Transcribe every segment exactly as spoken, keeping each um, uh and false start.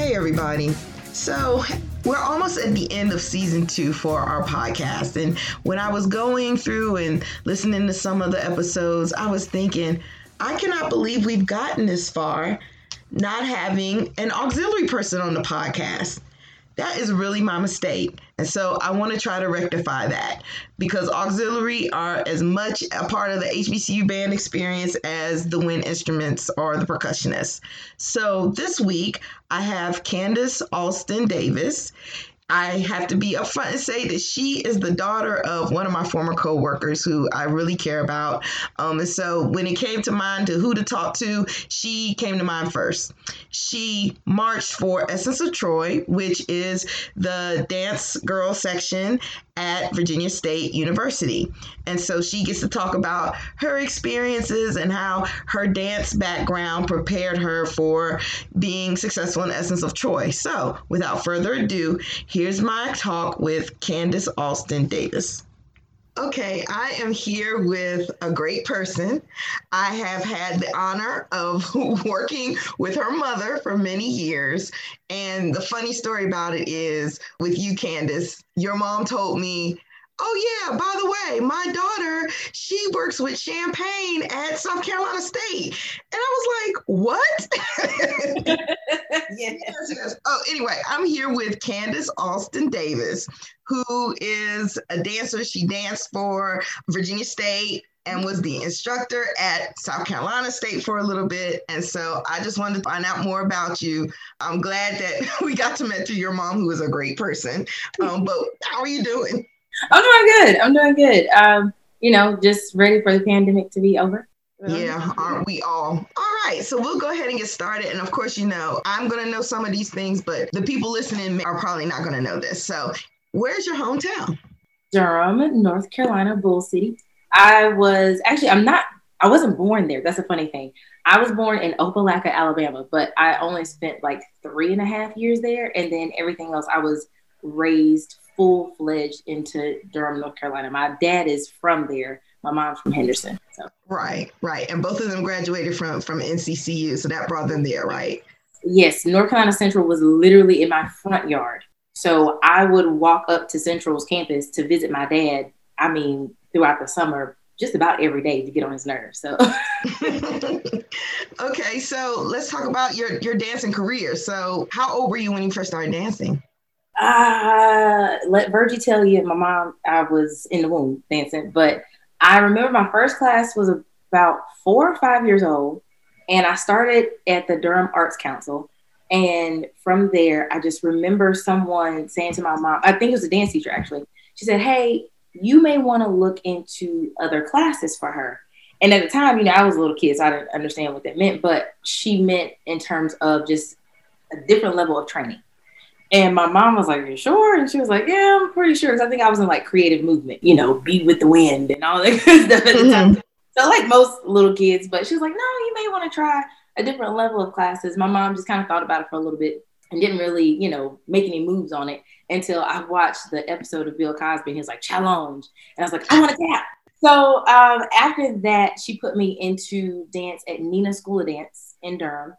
Hey, everybody. So we're almost at the end of season two for our podcast. And when I was going through and listening to some of the episodes, I was thinking, I cannot believe we've gotten this far not having an auxiliary person on the podcast. That is really my mistake. And so I want to try to rectify that, because auxiliary are as much a part of the H B C U band experience as the wind instruments or the percussionists. So this week I have Candace Alston-Davis. I have to be upfront and say that she is the daughter of one of my former co-workers who I really care about. Um, and so when it came to mind to who to talk to, she came to mind first. She marched for Essence of Troy, which is the dance girl section at Virginia State University. And so she gets to talk about her experiences and how her dance background prepared her for being successful in Essence of Troy. So without further ado, here's my talk with Candace Alston-Davis. Okay, I am here with a great person. I have had the honor of working with her mother for many years. And the funny story about it is, with you, Candace, your mom told me, oh yeah, by the way, my daughter, she works with Champagne at South Carolina State. And I was like, what? Yes. Yes, yes. Oh, anyway, I'm here with Candace Alston-Davis, who is a dancer. She danced for Virginia State and was the instructor at South Carolina State for a little bit. And so I just wanted to find out more about you. I'm glad that we got to meet through your mom, who is a great person. Um, but how are you doing? I'm doing good. I'm doing good. Um, you know, just ready for the pandemic to be over. Yeah, aren't we all? All right, so we'll go ahead and get started. And of course, you know, I'm going to know some of these things, but the people listening are probably not going to know this. So where's your hometown? Durham, North Carolina, Bull City. I was actually, I'm not, I wasn't born there. That's a funny thing. I was born in Opelika, Alabama, but I only spent like three and a half years there. And then everything else, I was raised full-fledged into Durham, North Carolina. My dad is from there. My mom's from Henderson. So. Right, right. And both of them graduated from, from N C C U, so that brought them there, right? Yes. North Carolina Central was literally in my front yard. So I would walk up to Central's campus to visit my dad, I mean, throughout the summer, just about every day to get on his nerves. So. Okay, so let's talk about your, your dancing career. So how old were you when you first started dancing? Uh, let Virgie tell you, my mom, I was in the womb dancing, but I remember my first class was about four or five years old, and I started at the Durham Arts Council. And from there, I just remember someone saying to my mom, I think it was a dance teacher, actually. She said, hey, you may want to look into other classes for her. And at the time, you know, I was a little kid, so I didn't understand what that meant, but she meant in terms of just a different level of training. And my mom was like, you sure? And she was like, yeah, I'm pretty sure. Because I think I was in like creative movement, you know, be with the wind and all that good stuff at the time. Mm-hmm. So like most little kids, but she was like, no, you may want to try a different level of classes. My mom just kind of thought about it for a little bit and didn't really, you know, make any moves on it until I watched the episode of Bill Cosby. And he was like, challenge. And I was like, I want to tap. So um, after that, she put me into dance at Nina School of Dance in Durham.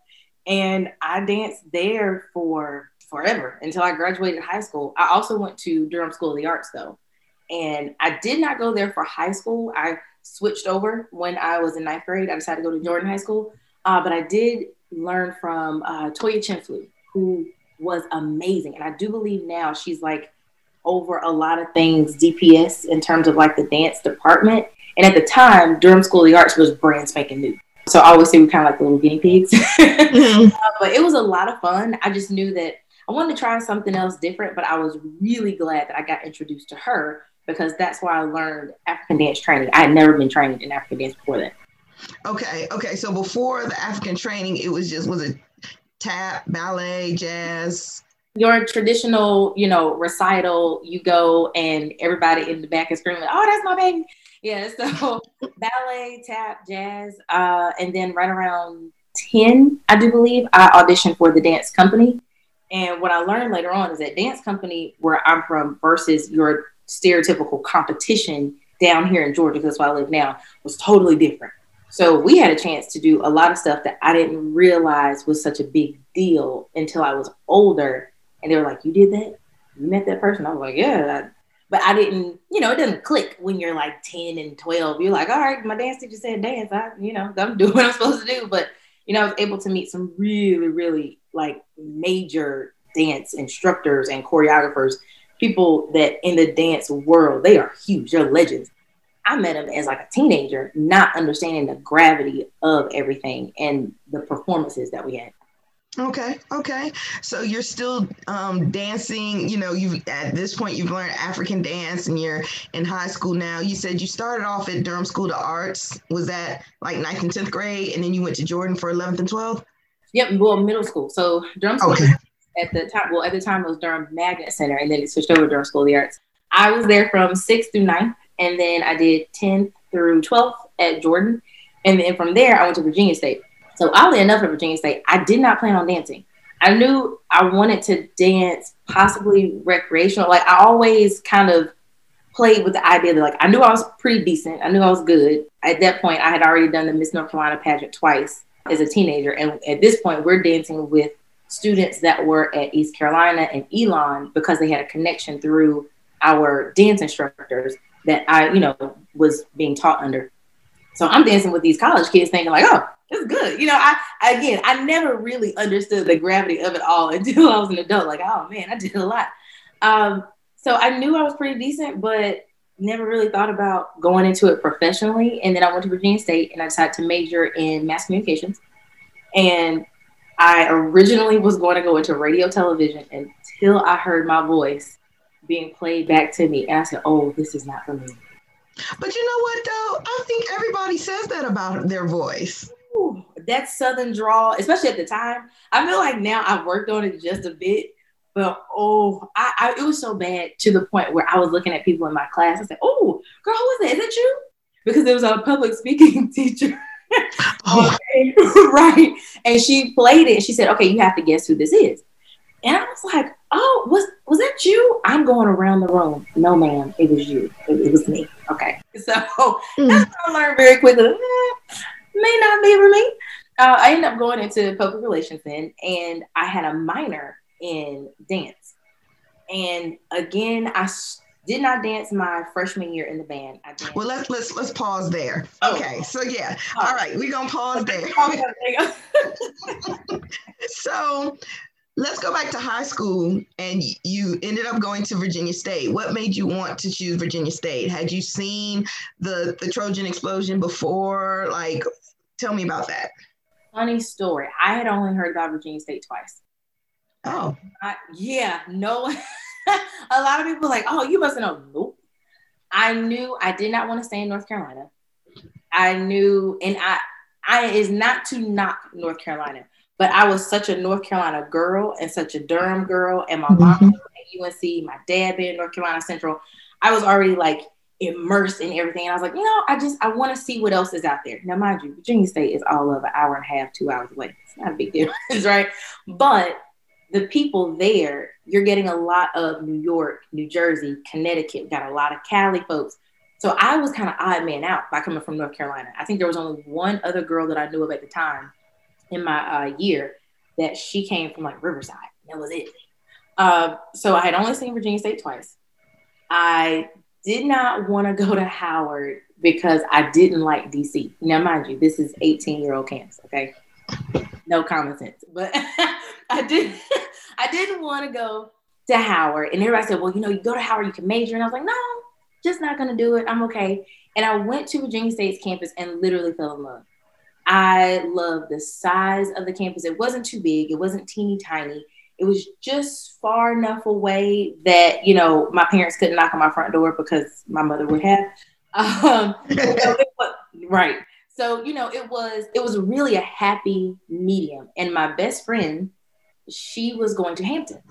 And I danced there for forever until I graduated high school. I also went to Durham School of the Arts though. And I did not go there for high school. I switched over when I was in ninth grade. I decided to go to Jordan High School. Uh, but I did learn from uh, Toya Chinflew, who was amazing. And I do believe now she's like over a lot of things D P S in terms of like the dance department. And at the time, Durham School of the Arts was brand spanking new. So I always say we're kind of like the little guinea pigs. Mm-hmm. uh, but it was a lot of fun. I just knew that I wanted to try something else different, but I was really glad that I got introduced to her because that's where I learned African dance training. I had never been trained in African dance before that. Okay. Okay. So before the African training, it was just, was it tap, ballet, jazz? Your traditional, you know, recital, you go and everybody in the back is screaming, oh, that's my baby. Yeah. So ballet, tap, jazz. Uh, and then right around ten, I do believe, I auditioned for the dance company. And what I learned later on is that dance company where I'm from versus your stereotypical competition down here in Georgia, because that's where I live now, was totally different. So we had a chance to do a lot of stuff that I didn't realize was such a big deal until I was older. And they were like, you did that? You met that person? I was like, yeah. But I didn't, you know, it doesn't click when you're like ten and twelve. You're like, all right, my dance teacher said dance. I, you know, I'm doing what I'm supposed to do. But, you know, I was able to meet some really, really like major dance instructors and choreographers, people that in the dance world, they are huge. They're legends. I met them as like a teenager, not understanding the gravity of everything and the performances that we had. Okay. Okay. So you're still um, dancing, you know, you've at this point, you've learned African dance and you're in high school now. You said you started off at Durham School of the Arts. Was that like ninth and tenth grade? And then you went to Jordan for eleventh and twelfth? Yep. Well, middle school. So Durham School okay. at the time, well, at the time it was Durham Magnet Center and then it switched over to Durham School of the Arts. I was there from sixth through ninth. And then I did tenth through twelfth at Jordan. And then from there, I went to Virginia State. So oddly enough, at Virginia State, I did not plan on dancing. I knew I wanted to dance, possibly recreational. Like I always kind of played with the idea that like, I knew I was pretty decent. I knew I was good. At that point, I had already done the Miss North Carolina pageant twice as a teenager. And at this point, we're dancing with students that were at East Carolina and Elon because they had a connection through our dance instructors that I, you know, was being taught under. So I'm dancing with these college kids thinking like, oh, it's good. You know, I, again, I never really understood the gravity of it all until I was an adult. Like, oh man, I did a lot. Um, so I knew I was pretty decent, but never really thought about going into it professionally. And then I went to Virginia State and I decided to major in mass communications. And I originally was going to go into radio television until I heard my voice being played back to me. And I said, oh, this is not for me. But you know what though? I think everybody says that about their voice. Ooh, that Southern drawl, especially at the time. I feel like now I've worked on it just a bit, but oh, I, I it was so bad to the point where I was looking at people in my class. I said, oh, girl, who is that? Is that you? Because it was a public speaking teacher. Oh. Right. And she played it. She said, okay, you have to guess who this is. And I was like, oh, was was that you? I'm going around the room. No, ma'am, it was you. It, it was me. Okay. So mm. that's what I learned very quickly. May not be for me. Uh, I ended up going into public relations then, and I had a minor in dance. And again, I did not dance my freshman year in the band. I danced. Well, let's let's let's pause there. Okay, oh. so yeah, oh. all right, we're gonna pause there. So let's go back to high school, and you ended up going to Virginia State. What made you want to choose Virginia State? Had you seen the the Trojan Explosion before? Like, tell me about that. Funny story. I had only heard about Virginia State twice. Oh. I, yeah, no. A lot of people like, oh, you must know. Nope. I knew I did not want to stay in North Carolina. I knew, and I, I is not to knock North Carolina, but I was such a North Carolina girl and such a Durham girl, and my mm-hmm. mom at U N C, my dad being North Carolina Central. I was already like immersed in everything. And I was like, you know, I just, I want to see what else is out there. Now, mind you, Virginia State is all of an hour and a half, two hours away. It's not a big difference, right? But the people there, you're getting a lot of New York, New Jersey, Connecticut, got a lot of Cali folks. So I was kind of odd man out by coming from North Carolina. I think there was only one other girl that I knew of at the time in my uh, year that she came from like Riverside. That was it. Uh, so I had only seen Virginia State twice. I did not want to go to Howard because I didn't like D C. Now, mind you, this is eighteen-year-old camps, okay? No common sense. But I, did, I didn't want to go to Howard. And everybody said, well, you know, you go to Howard, you can major. And I was like, no, just not going to do it. I'm okay. And I went to Virginia State's campus and literally fell in love. I love the size of the campus. It wasn't too big. It wasn't teeny tiny. It was just far enough away that, you know, my parents couldn't knock on my front door because my mother would have. Um, so it was, right. So, you know, it was, it was really a happy medium. And my best friend, she was going to Hampton.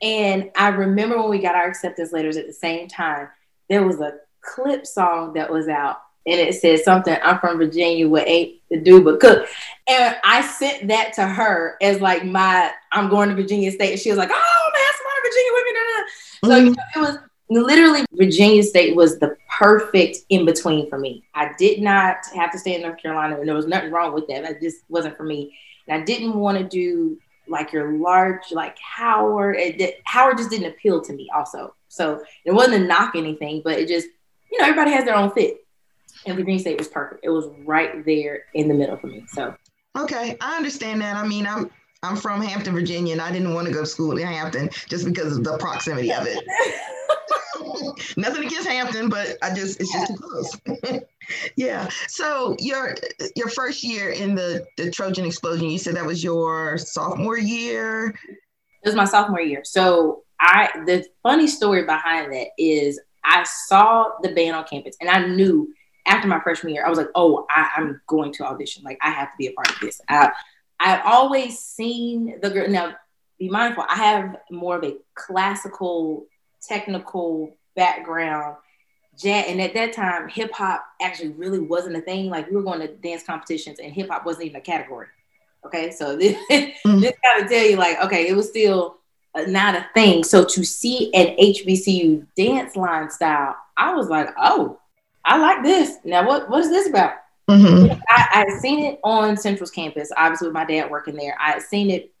And I remember when we got our acceptance letters at the same time, there was a clip song that was out. And it said something, I'm from Virginia, what ain't to do but cook. And I sent that to her as like my, I'm going to Virginia State. And she was like, oh man, somebody in Virginia with me. Da, da. So mm-hmm. you know, it was Literally, Virginia State was the perfect in-between for me. I did not have to stay in North Carolina, and there was nothing wrong with that. That just wasn't for me. And I didn't want to do like your large, like Howard. It, Howard just didn't appeal to me also. So it wasn't a knock anything, but it just, you know, everybody has their own fit. And Virginia State was perfect. It was right there in the middle for me. So. Okay, I understand that. I mean, I'm I'm from Hampton, Virginia, and I didn't want to go to school in Hampton just because of the proximity of it. Nothing against Hampton, but I just, it's just too close. Yeah. So your your first year in the, the Trojan Explosion, you said that was your sophomore year? It was my sophomore year. So I the funny story behind that is I saw the band on campus, and I knew after my freshman year, I was like, oh, I, I'm going to audition. Like, I have to be a part of this. I, I've always seen the girl. Now, be mindful, I have more of a classical, technical background. Jazz, and at that time, hip hop actually really wasn't a thing. Like, we were going to dance competitions, and hip hop wasn't even a category. Okay, so this, mm-hmm. this kind of tell you, like, okay, it was still not a thing. So to see an H B C U dance line style, I was like, oh, I like this. Now, what what is this about? Mm-hmm. I had seen it on Central's campus, obviously with my dad working there. I had seen it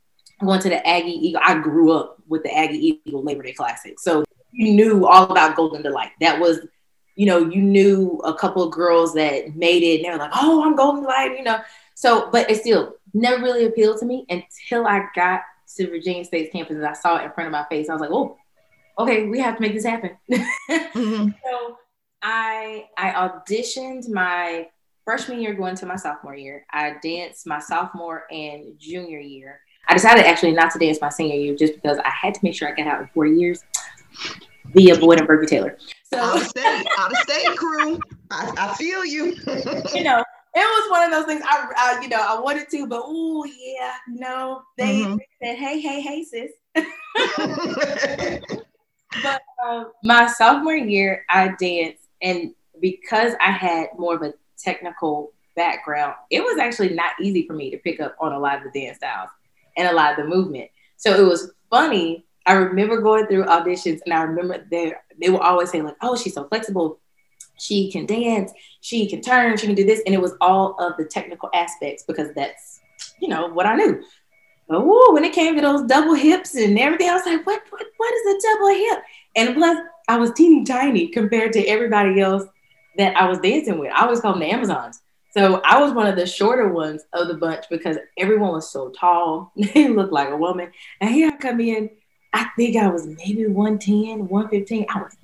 going to the Aggie Eagle. I grew up with the Aggie Eagle Labor Day Classic. So you knew all about Golden Delight. That was, you know, you knew a couple of girls that made it and they were like, oh, I'm Golden Delight, you know. So, but it still never really appealed to me until I got to Virginia State's campus and I saw it in front of my face. I was like, oh, okay, we have to make this happen. Mm-hmm. So I I auditioned my freshman year going to my sophomore year. I danced my sophomore and junior year. I decided actually not to dance my senior year just because I had to make sure I got out in four years via Boyd and Burger Taylor. So out of state, out of state crew. I, I feel you. You know, it was one of those things I, I you know, I wanted to, but oh yeah, no. They mm-hmm. said, hey, hey, hey, sis. But um, my sophomore year, I danced, and because I had more of a technical background, it was actually not easy for me to pick up on a lot of the dance styles and a lot of the movement. So it was funny. I remember going through auditions, and I remember they, they would always say like, oh, she's so flexible. She can dance. She can turn. She can do this. And it was all of the technical aspects because that's, you know, what I knew. But woo, when it came to those double hips and everything, I was like, what, what, what is a double hip? And plus, I was teeny tiny compared to everybody else that I was dancing with. I always called them the Amazons. So I was one of the shorter ones of the bunch because everyone was so tall. They looked like a woman. And here I come in. I think I was maybe one ten, one fifteen. I was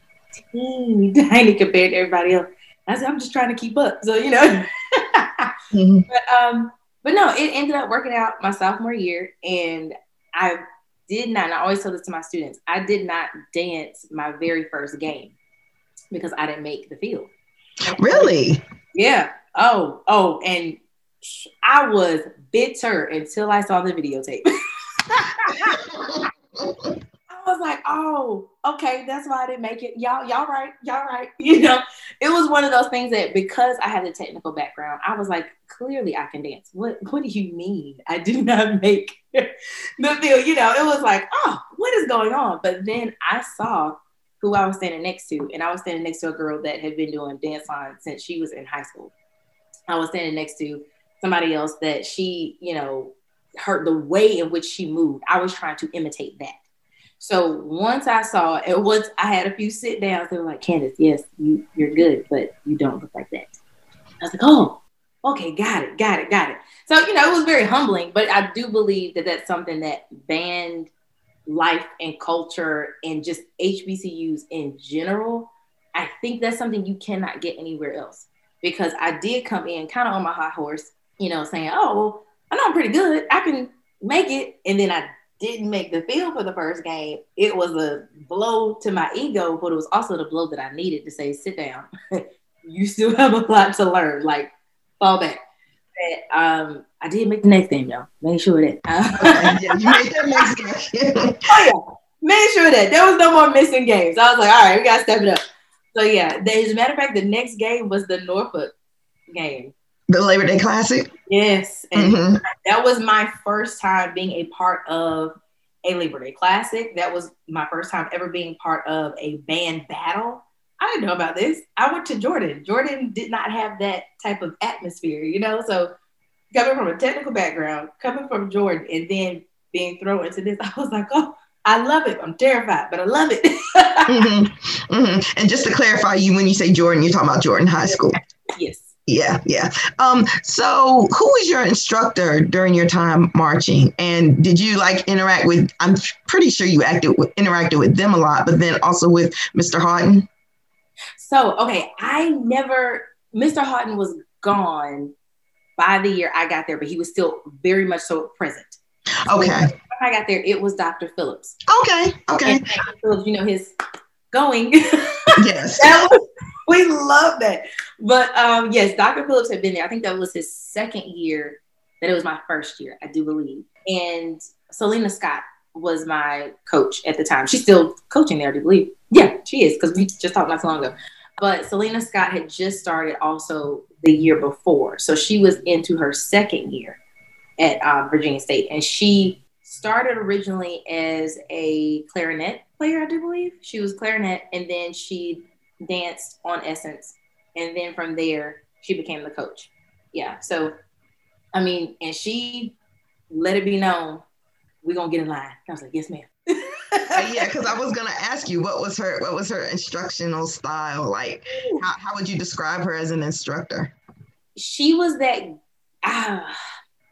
teeny tiny compared to everybody else. I said, I'm just trying to keep up. So, you know. Mm-hmm. But, um, but no, it ended up working out my sophomore year. And I did not, and I always tell this to my students, I did not dance my very first game because I didn't make the field. Really? Yeah. Oh, oh, and I was bitter until I saw the videotape. I was like, oh, okay, that's why I didn't make it. Y'all, y'all right, y'all right. You know, it was one of those things that because I had the technical background, I was like, clearly I can dance. What what do you mean? I did not make the field. You know, it was like, oh, what is going on? But then I saw who I was standing next to. And I was standing next to a girl that had been doing dance line since she was in high school. I was standing next to somebody else that she, you know, her, the way in which she moved, I was trying to imitate that. So once I saw it, once I had a few sit downs, they were like, Candace, yes, you, you're good, but you don't look like that. I was like, oh, okay, got it, got it, got it. So, you know, it was very humbling, but I do believe that that's something that band life and culture and just H B C Us in general, I think that's something you cannot get anywhere else. Because I did come in kind of on my high horse, you know, saying, oh, well, I know I'm pretty good. I can make it. And then I didn't make the field for the first game. It was a blow to my ego, but it was also the blow that I needed to say, sit down. You still have a lot to learn. Like, fall back. But, um, I did make the next game, y'all. Make sure that. Uh, you made that next game. Oh, yeah. Make sure that. There was no more missing games. I was like, all right, we got to step it up. So, yeah. As a matter of fact, the next game was the Norfolk game. The Labor Day Classic? Yes. And mm-hmm. that was my first time being a part of a Labor Day Classic. That was my first time ever being part of a band battle. I didn't know about this. I went to Jordan. Jordan did not have that type of atmosphere, you know? So coming from a technical background, coming from Jordan, and then being thrown into this, I was like, oh, I love it. I'm terrified, but I love it. mm-hmm. Mm-hmm. And just to clarify, you when you say Jordan, you're talking about Jordan High School. Yes. Yeah, yeah. Um, so who was your instructor during your time marching? And did you like interact with, I'm pretty sure you acted with, interacted with them a lot, but then also with Mister Houghton? So, okay, I never, Mister Houghton was gone by the year I got there, but he was still very much so present. So okay. When I got there, it was Doctor Phillips. Okay, okay. And Doctor Phillips, you know, his going. Yes. That was, we love that. But um, yes, Doctor Phillips had been there. I think that was his second year, that it was my first year, I do believe. And Selena Scott was my coach at the time. She's still coaching there, I do believe. Yeah, she is, because we just talked not so long ago. But Selena Scott had just started also the year before. So she was into her second year at uh, Virginia State. And she started originally as a clarinet player, I do believe. She was clarinet, and then she danced on Essence. And then from there, she became the coach. Yeah. So, I mean, and she let it be known, we're going to get in line. I was like, yes, ma'am. uh, yeah, because I was going to ask you, what was her what was her instructional style? Like, how, how would you describe her as an instructor? She was that, uh,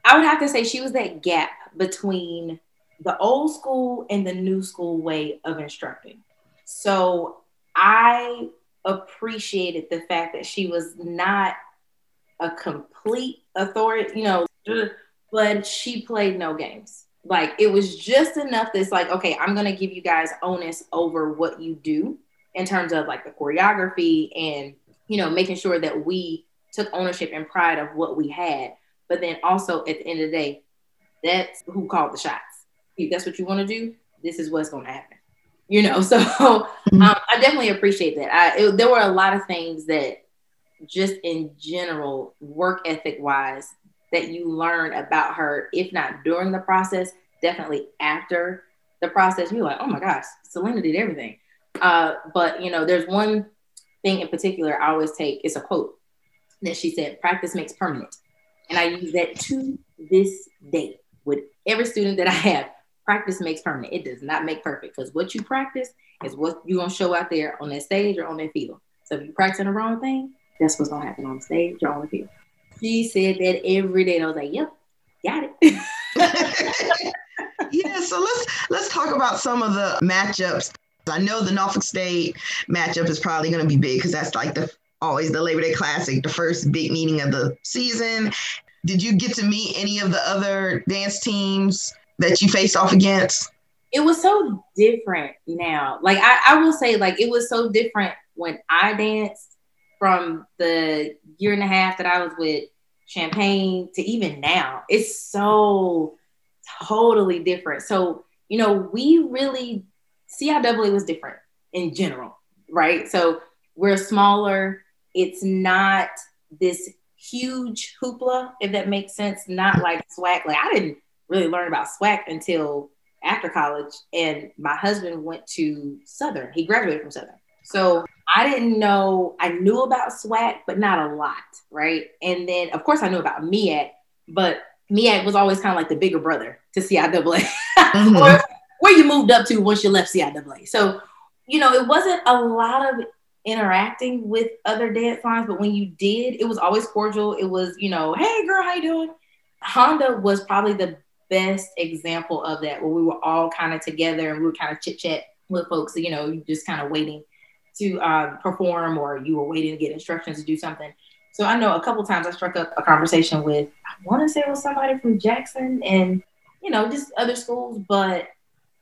I would have to say she was that gap between the old school and the new school way of instructing. So I appreciated the fact that she was not a complete authority, you know, but she played no games. Like, it was just enough that's like, okay, I'm going to give you guys onus over what you do in terms of like the choreography and, you know, making sure that we took ownership and pride of what we had. But then also at the end of the day, that's who called the shots. If that's what you want to do, this is what's going to happen. You know, so um, I definitely appreciate that. I, it, there were a lot of things that just in general, work ethic wise, that you learn about her, if not during the process, definitely after the process. You're like, oh my gosh, Selena did everything. Uh, but, you know, there's one thing in particular I always take, it's a quote that she said, practice makes permanent. And I use that to this day with every student that I have. Practice makes permanent. It does not make perfect, because what you practice is what you're going to show out there on that stage or on that field. So if you're practicing the wrong thing, that's what's going to happen on the stage or on the field. She said that every day, and I was like, yep, got it. Yeah, so let's let's talk about some of the matchups. I know the Norfolk State matchup is probably going to be big, because that's like the always the Labor Day Classic, the first big meeting of the season. Did you get to meet any of the other dance teams that you faced off against? It was so different now. Like, I, I will say, like, it was so different when I danced from the year and a half that I was with Champagne to even now. It's so totally different. So, you know, we really, C I A A was different in general, right? So we're smaller. It's not this huge hoopla, if that makes sense. Not like SWAC. Like, I didn't really learn about SWAC until after college. And my husband went to Southern. He graduated from Southern. So I didn't know, I knew about SWAC, but not a lot, right? And then, of course, I knew about M E A C, but M E A C was always kind of like the bigger brother to C I A A, mm-hmm. or where you moved up to once you left C I A A. So, you know, it wasn't a lot of interacting with other dance lines, but when you did, it was always cordial. It was, you know, hey, girl, how you doing? Honda was probably the best example of that, where we were all kind of together and we were kind of chit-chat with folks, you know, just kind of waiting to uh, perform, or you were waiting to get instructions to do something. So I know a couple times I struck up a conversation with, I want to say it was somebody from Jackson and, you know, just other schools, but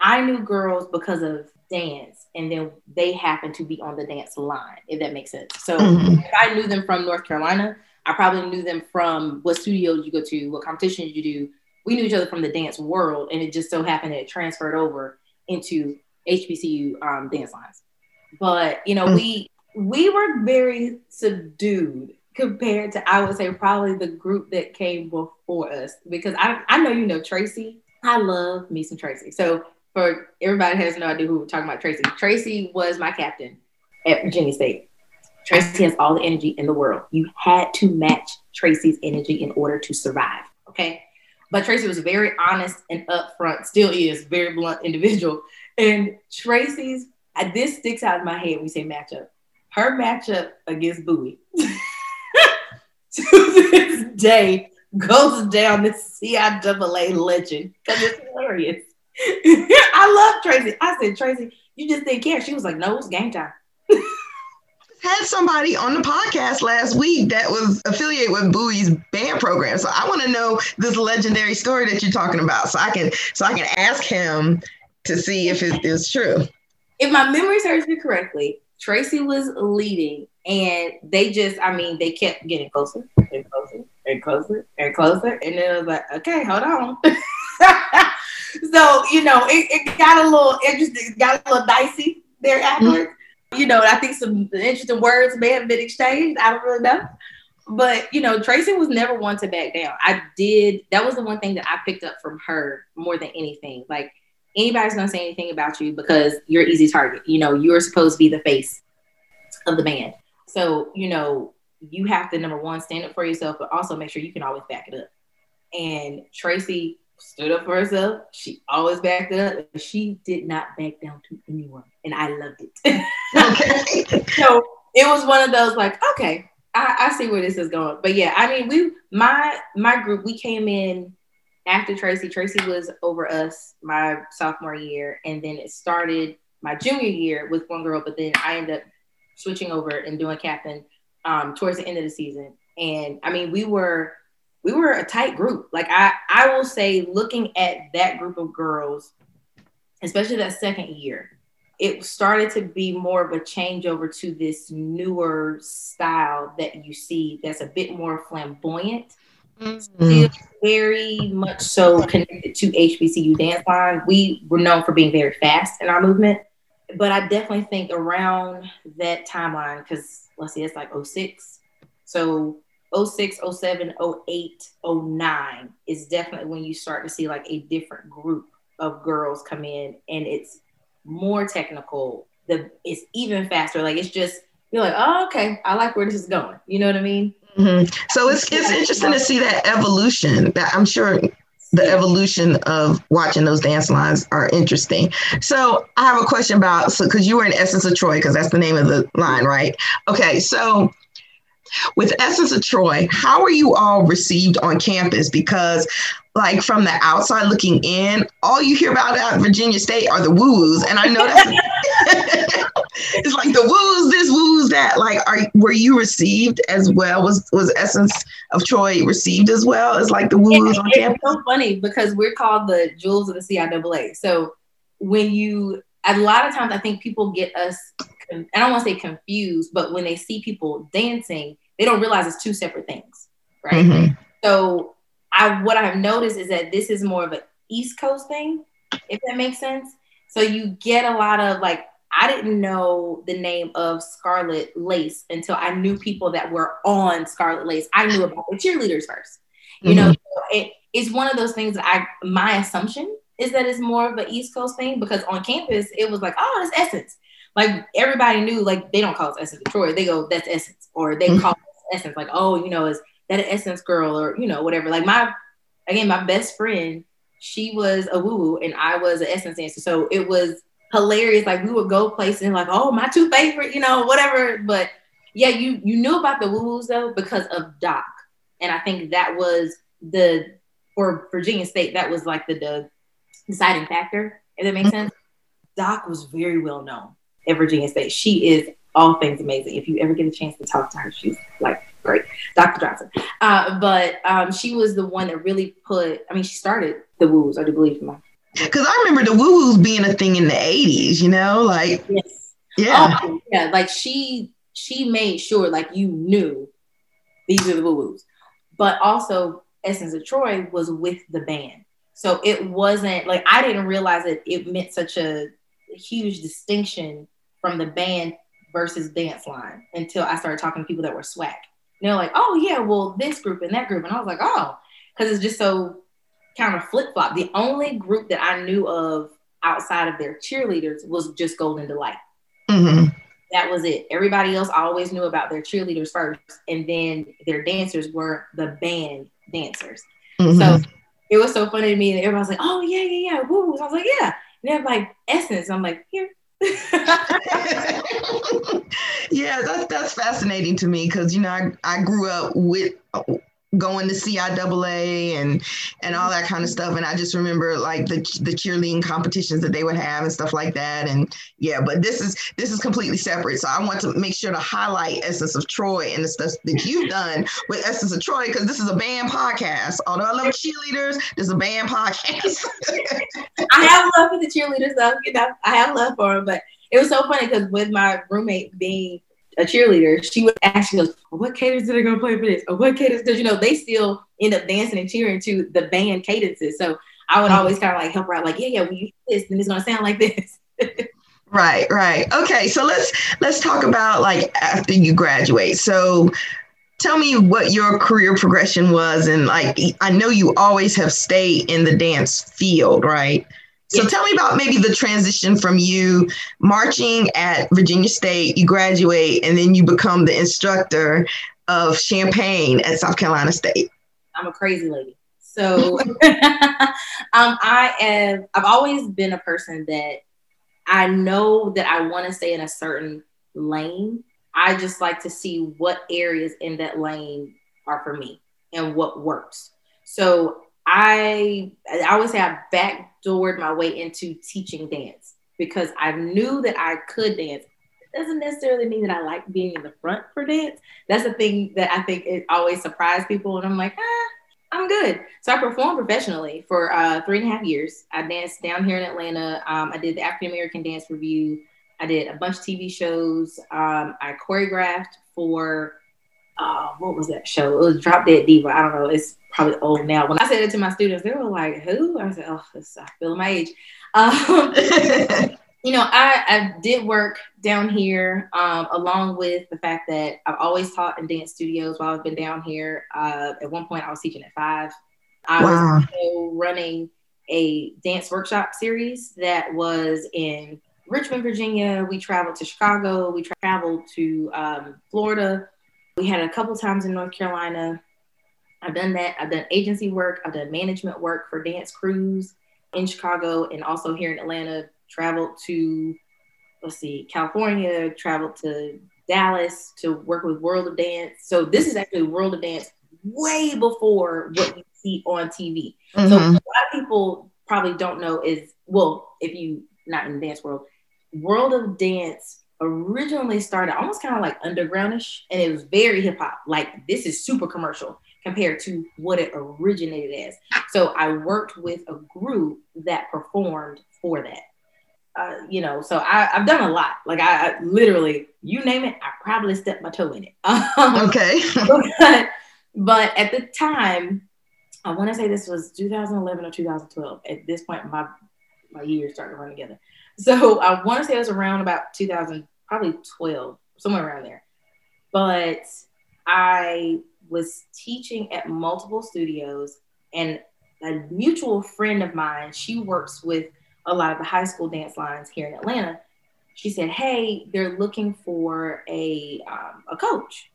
I knew girls because of dance, and then they happened to be on the dance line, if that makes sense. So mm-hmm. if I knew them from North Carolina, I probably knew them from what studios you go to, what competitions you do. We knew each other from the dance world, and it just so happened that it transferred over into H B C U um, dance lines. But, you know, mm. we we were very subdued compared to, I would say, probably the group that came before us. Because I I know, you know, Tracy. I love me some Tracy. So for everybody has no idea who we're talking about, Tracy. Tracy was my captain at Virginia State. Tracy has all the energy in the world. You had to match Tracy's energy in order to survive, okay? But Tracy was very honest and upfront, still is, very blunt individual. And Tracy's, this sticks out in my head when we say matchup. Her matchup against Bowie to this day goes down this C I A A legend because it's hilarious. I love Tracy. I said, Tracy, you just didn't care. She was like, no, it's game time. Had somebody on the podcast last week that was affiliated with Bowie's band program. So I want to know this legendary story that you're talking about. So I can so I can ask him to see if it is true. If my memory serves me correctly, Tracy was leading and they just, I mean, they kept getting closer and closer and closer and closer. And then I was like, okay, hold on. So, you know, it, it got a little interesting, it got a little dicey there afterwards. Mm-hmm. You know, I think some interesting words may have been exchanged. I don't really know. But, you know, Tracy was never one to back down. I did. That was the one thing that I picked up from her more than anything. Like, anybody's going to say anything about you because you're an easy target. You know, you're supposed to be the face of the band. So, you know, you have to, number one, stand up for yourself, but also make sure you can always back it up. And Tracy stood up for herself. She always backed it up. She did not back down to anyone. And I loved it. Okay. So it was one of those like, okay, I, I see where this is going. But yeah, I mean, we, my, my group, we came in after Tracy. Tracy was over us my sophomore year. And then it started my junior year with one girl, but then I ended up switching over and doing captain um, towards the end of the season. And I mean, we were, we were a tight group. Like I, I will say looking at that group of girls, especially that second year, it started to be more of a changeover to this newer style that you see that's a bit more flamboyant. Mm-hmm. Still very much so connected to H B C U dance line. We were known for being very fast in our movement, but I definitely think around that timeline, because let's see, it's like oh six. So oh six, oh seven, oh eight, oh nine is definitely when you start to see like a different group of girls come in, and it's more technical. The it's even faster. Like it's just you're like, oh, okay, I like where this is going. You know what I mean? Mm-hmm. So it's it's interesting to see that evolution. That I'm sure the evolution of watching those dance lines are interesting. So I have a question about so because you were in Essence of Troy, because that's the name of the line, right? Okay, so with Essence of Troy, how were you all received on campus? Because like from the outside looking in, all you hear about at Virginia State are the Woo-Woos. And I know that's it's like the Woo-Woos, this Woo-Woos, that. Like, are were you received as well? Was was Essence of Troy received as well as like the Woo-Woos on campus? It's so funny because we're called the Jewels of the C I A A. So when you, a lot of times I think people get us, I don't want to say confused, but when they see people dancing, they don't realize it's two separate things, right? Mm-hmm. So I, what I've noticed is that this is more of an East Coast thing, if that makes sense. So you get a lot of like, I didn't know the name of Scarlet Lace until I knew people that were on Scarlet Lace. I knew about the cheerleaders first. You mm-hmm. know, so it, it's one of those things that I, my assumption is that it's more of an East Coast thing, because on campus, it was like, oh, it's Essence. Like everybody knew, like they don't call us Essence of Troy. They go, that's Essence, or they mm-hmm. call us Essence. Like, oh, you know, is that an Essence girl, or you know, whatever. Like my, again, my best friend, she was a woo-woo and I was an Essence dancer, so it was hilarious. Like we would go places and like, oh, my two favorite, you know, whatever. But yeah, you you knew about the woo-woos though because of Doc, and I think that was the for Virginia State that was like the, the deciding factor. If that makes sense, Doc was very well known at Virginia State. She is all things amazing. If you ever get a chance to talk to her, she's like great. Doctor Johnson. Uh, but um, she was the one that really put, I mean, she started the Woo-Woos, I do believe. Because I remember the Woo-Woos being a thing in the eighties, you know, like, yes. yeah. Oh, yeah, like she, she made sure like you knew these are the Woo-Woos. But also Essence of Troy was with the band. So it wasn't like, I didn't realize that it meant such a huge distinction from the band versus dance line until I started talking to people that were SWAC. And they're like, oh yeah, well this group and that group. And I was like, oh, because it's just so kind of flip-flop. The only group that I knew of outside of their cheerleaders was just Golden Delight. Mm-hmm. That was it. Everybody else always knew about their cheerleaders first, and then their dancers were the band dancers. Mm-hmm. So it was so funny to me, and everybody's like, "Oh yeah, yeah, yeah, woo!" So I was like, "Yeah," and they're like, "Essence." I'm like, "Here." Yeah, that's that's fascinating to me because you know I, I grew up with going to C I A A and and all that kind of stuff, and I just remember like the the cheerleading competitions that they would have and stuff like that. And yeah, but this is this is completely separate. So I want to make sure to highlight Essence of Troy and the stuff that you've done with Essence of Troy, because this is a band podcast. Although I love cheerleaders, this is a band podcast. I have love for the cheerleaders though, you know, I have love for them, but it was so funny because with my roommate being a cheerleader, she would ask, she goes, what cadence are they going to play for this? Or what cadence? Because, you know, they still end up dancing and cheering to the band cadences. So I would always kind of like help her out, like, yeah, yeah, when you do this, then it's going to sound like this. Right, right. Okay, so let's let's talk about, like, after you graduate. So tell me what your career progression was. And, like, I know you always have stayed in the dance field, right? So tell me about maybe the transition from you marching at Virginia State, you graduate, and then you become the instructor of Champagne at South Carolina State. I'm a crazy lady. So um, I have, I've always been a person that I know that I want to stay in a certain lane. I just like to see what areas in that lane are for me and what works. So I, I always say I backdoored my way into teaching dance because I knew that I could dance. It doesn't necessarily mean that I like being in the front for dance. That's the thing that I think it always surprised people. And I'm like, ah, I'm good. So I performed professionally for uh, three and a half years. I danced down here in Atlanta. Um, I did the African American Dance Review. I did a bunch of T V shows. Um, I choreographed for Uh, what was that show? It was Drop Dead Diva. I don't know. It's probably old now. When I said it to my students, they were like, who? I said, oh, this, I feel my age. Um, you know, I, I did work down here um, along with the fact that I've always taught in dance studios while I've been down here. Uh, at one point, I was teaching at five. I wow. was also running a dance workshop series that was in Richmond, Virginia. We traveled to Chicago. We traveled to um, Florida. We had a couple times in North Carolina. I've done that. I've done agency work. I've done management work for dance crews in Chicago and also here in Atlanta. Traveled to, let's see, California, traveled to Dallas to work with World of Dance. So this is actually World of Dance way before what you see on T V. Mm-hmm. So a lot of people probably don't know is, well, if you not in the dance world, World of Dance originally started almost kind of like undergroundish, and it was very hip hop. Like this is super commercial compared to what it originated as. So I worked with a group that performed for that. Uh, you know, so I, I've done a lot. Like I, I literally, you name it, I probably stepped my toe in it. Um, okay. but, but at the time, I want to say this was two thousand eleven or two thousand twelve. At this point, my my years started running together. So I want to say it was around about two thousand, probably twelve, somewhere around there. But I was teaching at multiple studios, and a mutual friend of mine, she works with a lot of the high school dance lines here in Atlanta. She said, hey, they're looking for a, um, a coach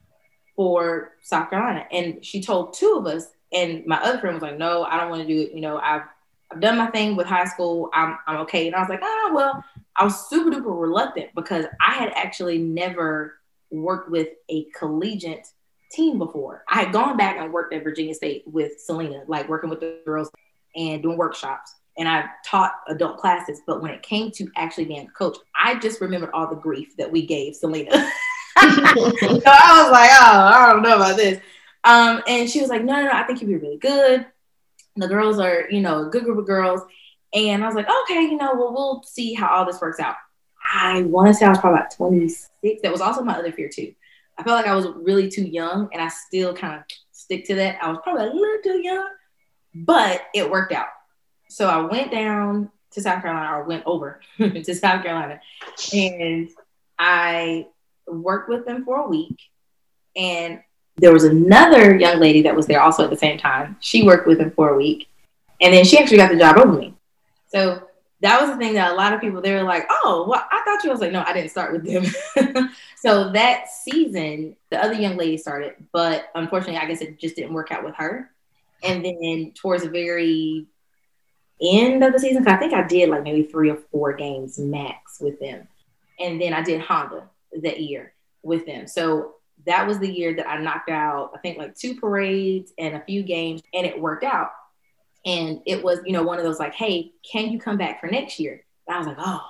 for South Carolina. And she told two of us, and my other friend was like, no, I don't want to do it. You know, I've I've done my thing with high school. I'm I'm okay. And I was like, ah, well, I was super duper reluctant because I had actually never worked with a collegiate team before. I had gone back and worked at Virginia State with Selena, like working with the girls and doing workshops. And I taught adult classes. But when it came to actually being a coach, I just remembered all the grief that we gave Selena. So I was like, oh, I don't know about this. Um, and she was like, no, no, no, I think you'd be really good. The girls are, you know, a good group of girls. And I was like, okay, you know, well, we'll see how all this works out. I want to say I was probably about twenty-six. That was also my other fear too. I felt like I was really too young, and I still kind of stick to that. I was probably a little too young, but it worked out. So I went down to South Carolina, or went over to South Carolina, and I worked with them for a week. And there was another young lady that was there also at the same time. She worked with him for a week. And then she actually got the job over me. So that was the thing that a lot of people, they were like, oh, well, I thought you. I was like, no, I didn't start with them. So that season, the other young lady started, but unfortunately, I guess it just didn't work out with her. And then towards the very end of the season, because I think I did like maybe three or four games max with them. And then I did Honda that year with them. So that was the year that I knocked out, I think, like two parades and a few games, and it worked out. And it was, you know, one of those like, hey, can you come back for next year? And I was like, oh,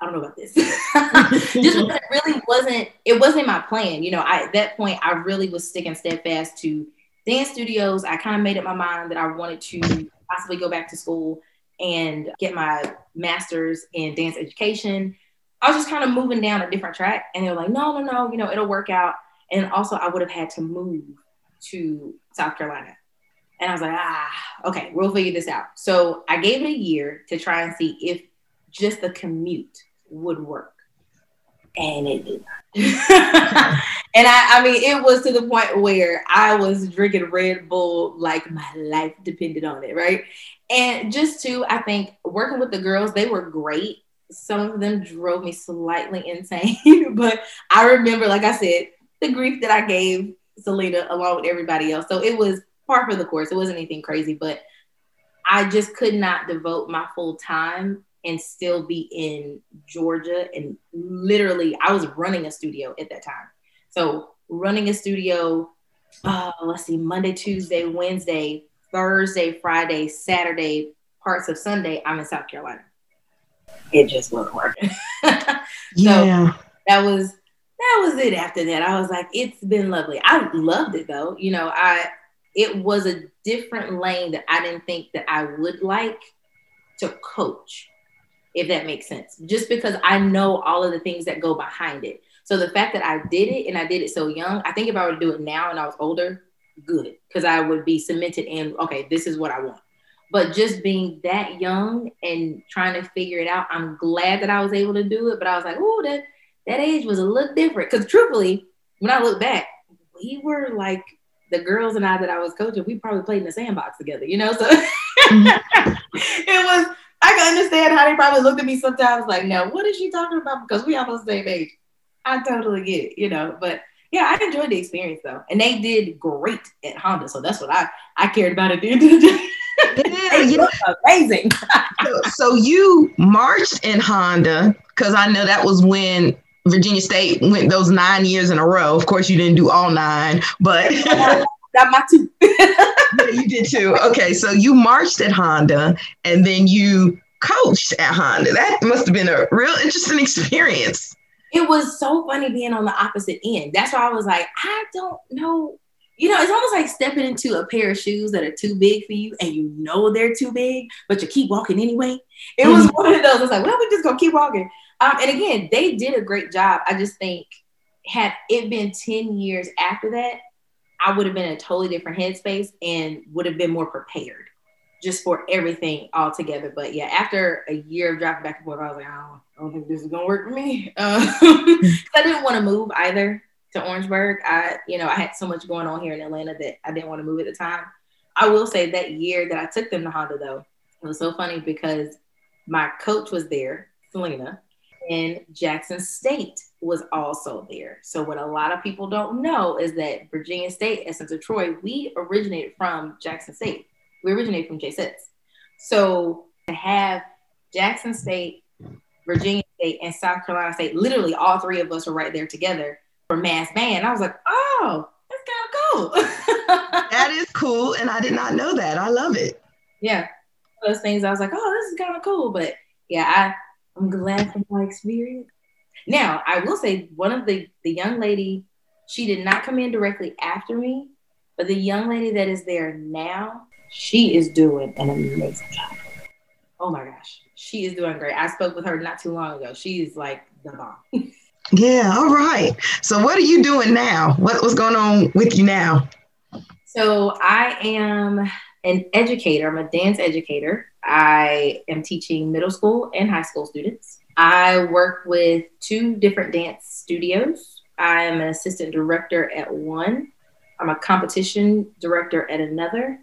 I don't know about this. Just because it really wasn't, it wasn't my plan. You know, I, at that point, I really was sticking steadfast to dance studios. I kind of made up my mind that I wanted to possibly go back to school and get my master's in dance education. I was just kind of moving down a different track. And they were like, no, no, no, you know, it'll work out. And also I would have had to move to South Carolina. And I was like, ah, okay, we'll figure this out. So I gave it a year to try and see if just the commute would work. And it did not. And I, I mean, it was to the point where I was drinking Red Bull like my life depended on it, right? And just to, I think, working with the girls, they were great. Some of them drove me slightly insane. But I remember, like I said, the grief that I gave Selena along with everybody else. So it was par for the course. It wasn't anything crazy, but I just could not devote my full time and still be in Georgia. And literally, I was running a studio at that time. So running a studio, uh, let's see, Monday, Tuesday, Wednesday, Thursday, Friday, Saturday, parts of Sunday, I'm in South Carolina. It just wasn't working. Yeah. So that was, that was it after that. I was like, it's been lovely. I loved it though. You know, I, it was a different lane that I didn't think that I would like to coach, if that makes sense, just because I know all of the things that go behind it. So the fact that I did it and I did it so young, I think if I were to do it now and I was older, good, because I would be cemented in, okay, this is what I want. But just being that young and trying to figure it out, I'm glad that I was able to do it. But I was like, oh, that, that age was a little different. Because truthfully, when I look back, we were like, the girls and I that I was coaching, we probably played in the sandbox together, you know? So mm-hmm. It was, I can understand how they probably looked at me sometimes like, no, what is she talking about? Because we almost the same age. I totally get it, you know? But yeah, I enjoyed the experience though. And they did great at Honda. So that's what I, I cared about at the end of the day. Yeah, yeah. Amazing. so, so you marched in Honda, because I know that was when Virginia State went those nine years in a row. Of course, you didn't do all nine, but that my two. Yeah, you did too. Okay, so you marched at Honda, and then you coached at Honda. That must have been a real interesting experience. It was so funny being on the opposite end. That's why I was like, I don't know. You know, it's almost like stepping into a pair of shoes that are too big for you, and you know they're too big, but you keep walking anyway. It was mm-hmm. one of those. It's like, well, we're just gonna keep walking. Um, and again, they did a great job. I just think had it been ten years after that, I would have been in a totally different headspace and would have been more prepared just for everything altogether. But yeah, after a year of dropping back and forth, I was like, oh, I don't think this is going to work for me. Um, I didn't want to move either to Orangeburg. I, you know, I had so much going on here in Atlanta that I didn't want to move at the time. I will say that year that I took them to Honda though, it was so funny because my coach was there, Selena, and Jackson State was also there. So what a lot of people don't know is that Virginia State, Essence of Troy, we originated from Jackson State. We originated from J S. So to have Jackson State, Virginia State, and South Carolina State, literally all three of us were right there together for mass band. I was like, oh, that's kind of cool. That is cool. And I did not know that. I love it. Yeah. Those things I was like, oh, this is kind of cool. But yeah, I, I'm glad for my experience. Now, I will say one of the, the young lady, she did not come in directly after me, but the young lady that is there now, she is doing an amazing job. Oh my gosh. She is doing great. I spoke with her not too long ago. She's like the bomb. Yeah. All right. So what are you doing now? What, what's going on with you now? So I am an educator. I'm a dance educator. I am teaching middle school and high school students. I work with two different dance studios. I am an assistant director at one. I'm a competition director at another.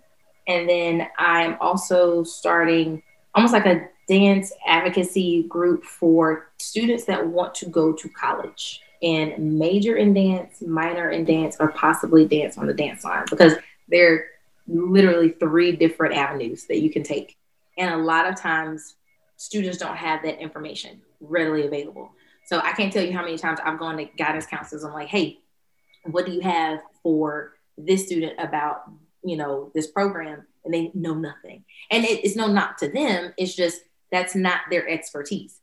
And then I'm also starting almost like a dance advocacy group for students that want to go to college and major in dance, minor in dance, or possibly dance on the dance line, because there are literally three different avenues that you can take. And a lot of times students don't have that information readily available. So I can't tell you how many times I've gone to guidance counselors. I'm like, hey, what do you have for this student about, you know, this program? And they know nothing. And it, it's no knock to them. It's just, that's not their expertise.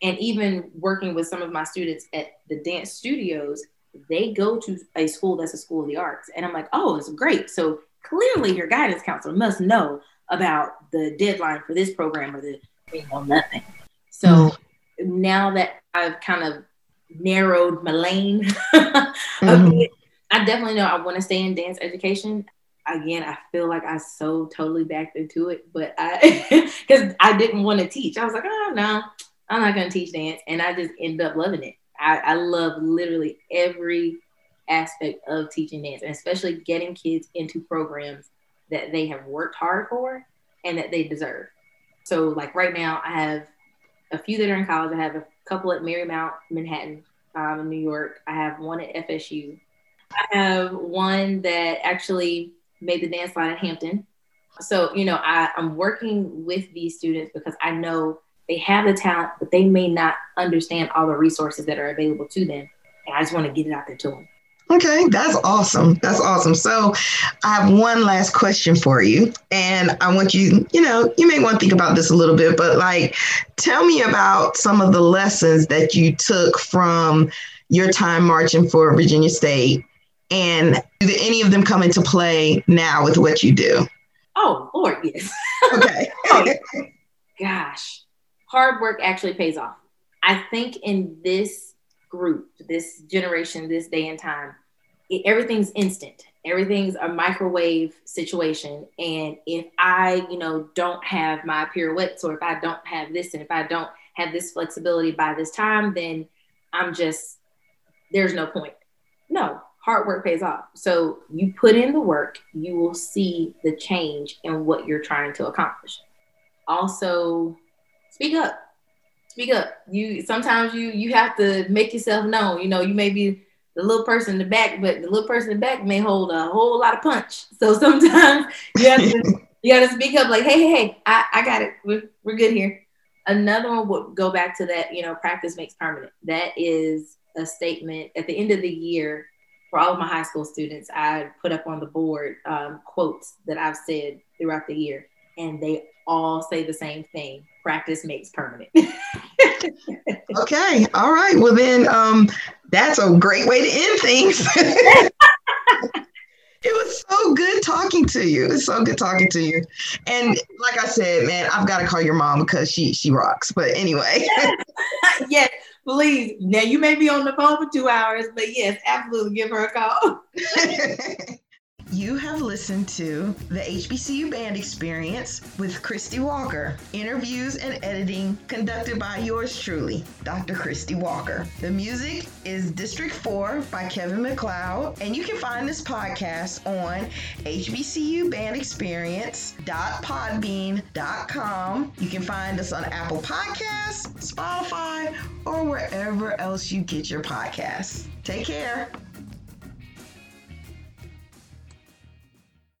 And even working with some of my students at the dance studios, they go to a school that's a school of the arts. And I'm like, oh, it's great. So clearly your guidance counselor must know about the deadline for this program or the, they know nothing. So now that I've kind of narrowed my lane, mm-hmm. I definitely know I want to stay in dance education. Again, I feel like I so totally backed into it, but I, because I didn't want to teach. I was like, oh, no, I'm not going to teach dance. And I just ended up loving it. I, I love literally every aspect of teaching dance, and especially getting kids into programs that they have worked hard for and that they deserve. So like right now, I have a few that are in college. I have a couple at Marymount, Manhattan, um, in New York. I have one at F S U. I have one that actually made the dance line at Hampton. So, you know, I, I'm working with these students because I know they have the talent, but they may not understand all the resources that are available to them. And I just want to get it out there to them. Okay, that's awesome. That's awesome. So I have one last question for you. And I want you, you know, you may want to think about this a little bit, but like, tell me about some of the lessons that you took from your time marching for Virginia State. And do any of them come into play now with what you do? Oh, Lord, yes. Okay. Oh, gosh. Hard work actually pays off. I think in this group, this generation, this day and time, it, everything's instant. Everything's a microwave situation. And if I, you know, don't have my pirouettes, or if I don't have this, and if I don't have this flexibility by this time, then I'm just, there's no point. No. Hard work pays off. So you put in the work, you will see the change in what you're trying to accomplish. Also, speak up. Speak up. You sometimes you you have to make yourself known. You know, you may be the little person in the back, but the little person in the back may hold a whole lot of punch. So sometimes you have to you gotta speak up like, hey, hey, hey, I, I got it. We're we're good here. Another one would go back to that, you know, practice makes permanent. That is a statement at the end of the year. For all of my high school students, I put up on the board um, quotes that I've said throughout the year, and they all say the same thing: practice makes permanent. Okay. All right. Well, then um, that's a great way to end things. It was so good talking to you. It's so good talking to you. And like I said, man, I've got to call your mom because she, she rocks. But anyway. Yes. Please. Now, you may be on the phone for two hours, but yes, absolutely give her a call. You have listened to the H B C U Band Experience with Christy Walker. Interviews and editing conducted by yours truly, Doctor Christy Walker. The music is District four by Kevin MacLeod. And you can find this podcast on h b c u band experience dot podbean dot com. You can find us on Apple Podcasts, Spotify, or wherever else you get your podcasts. Take care.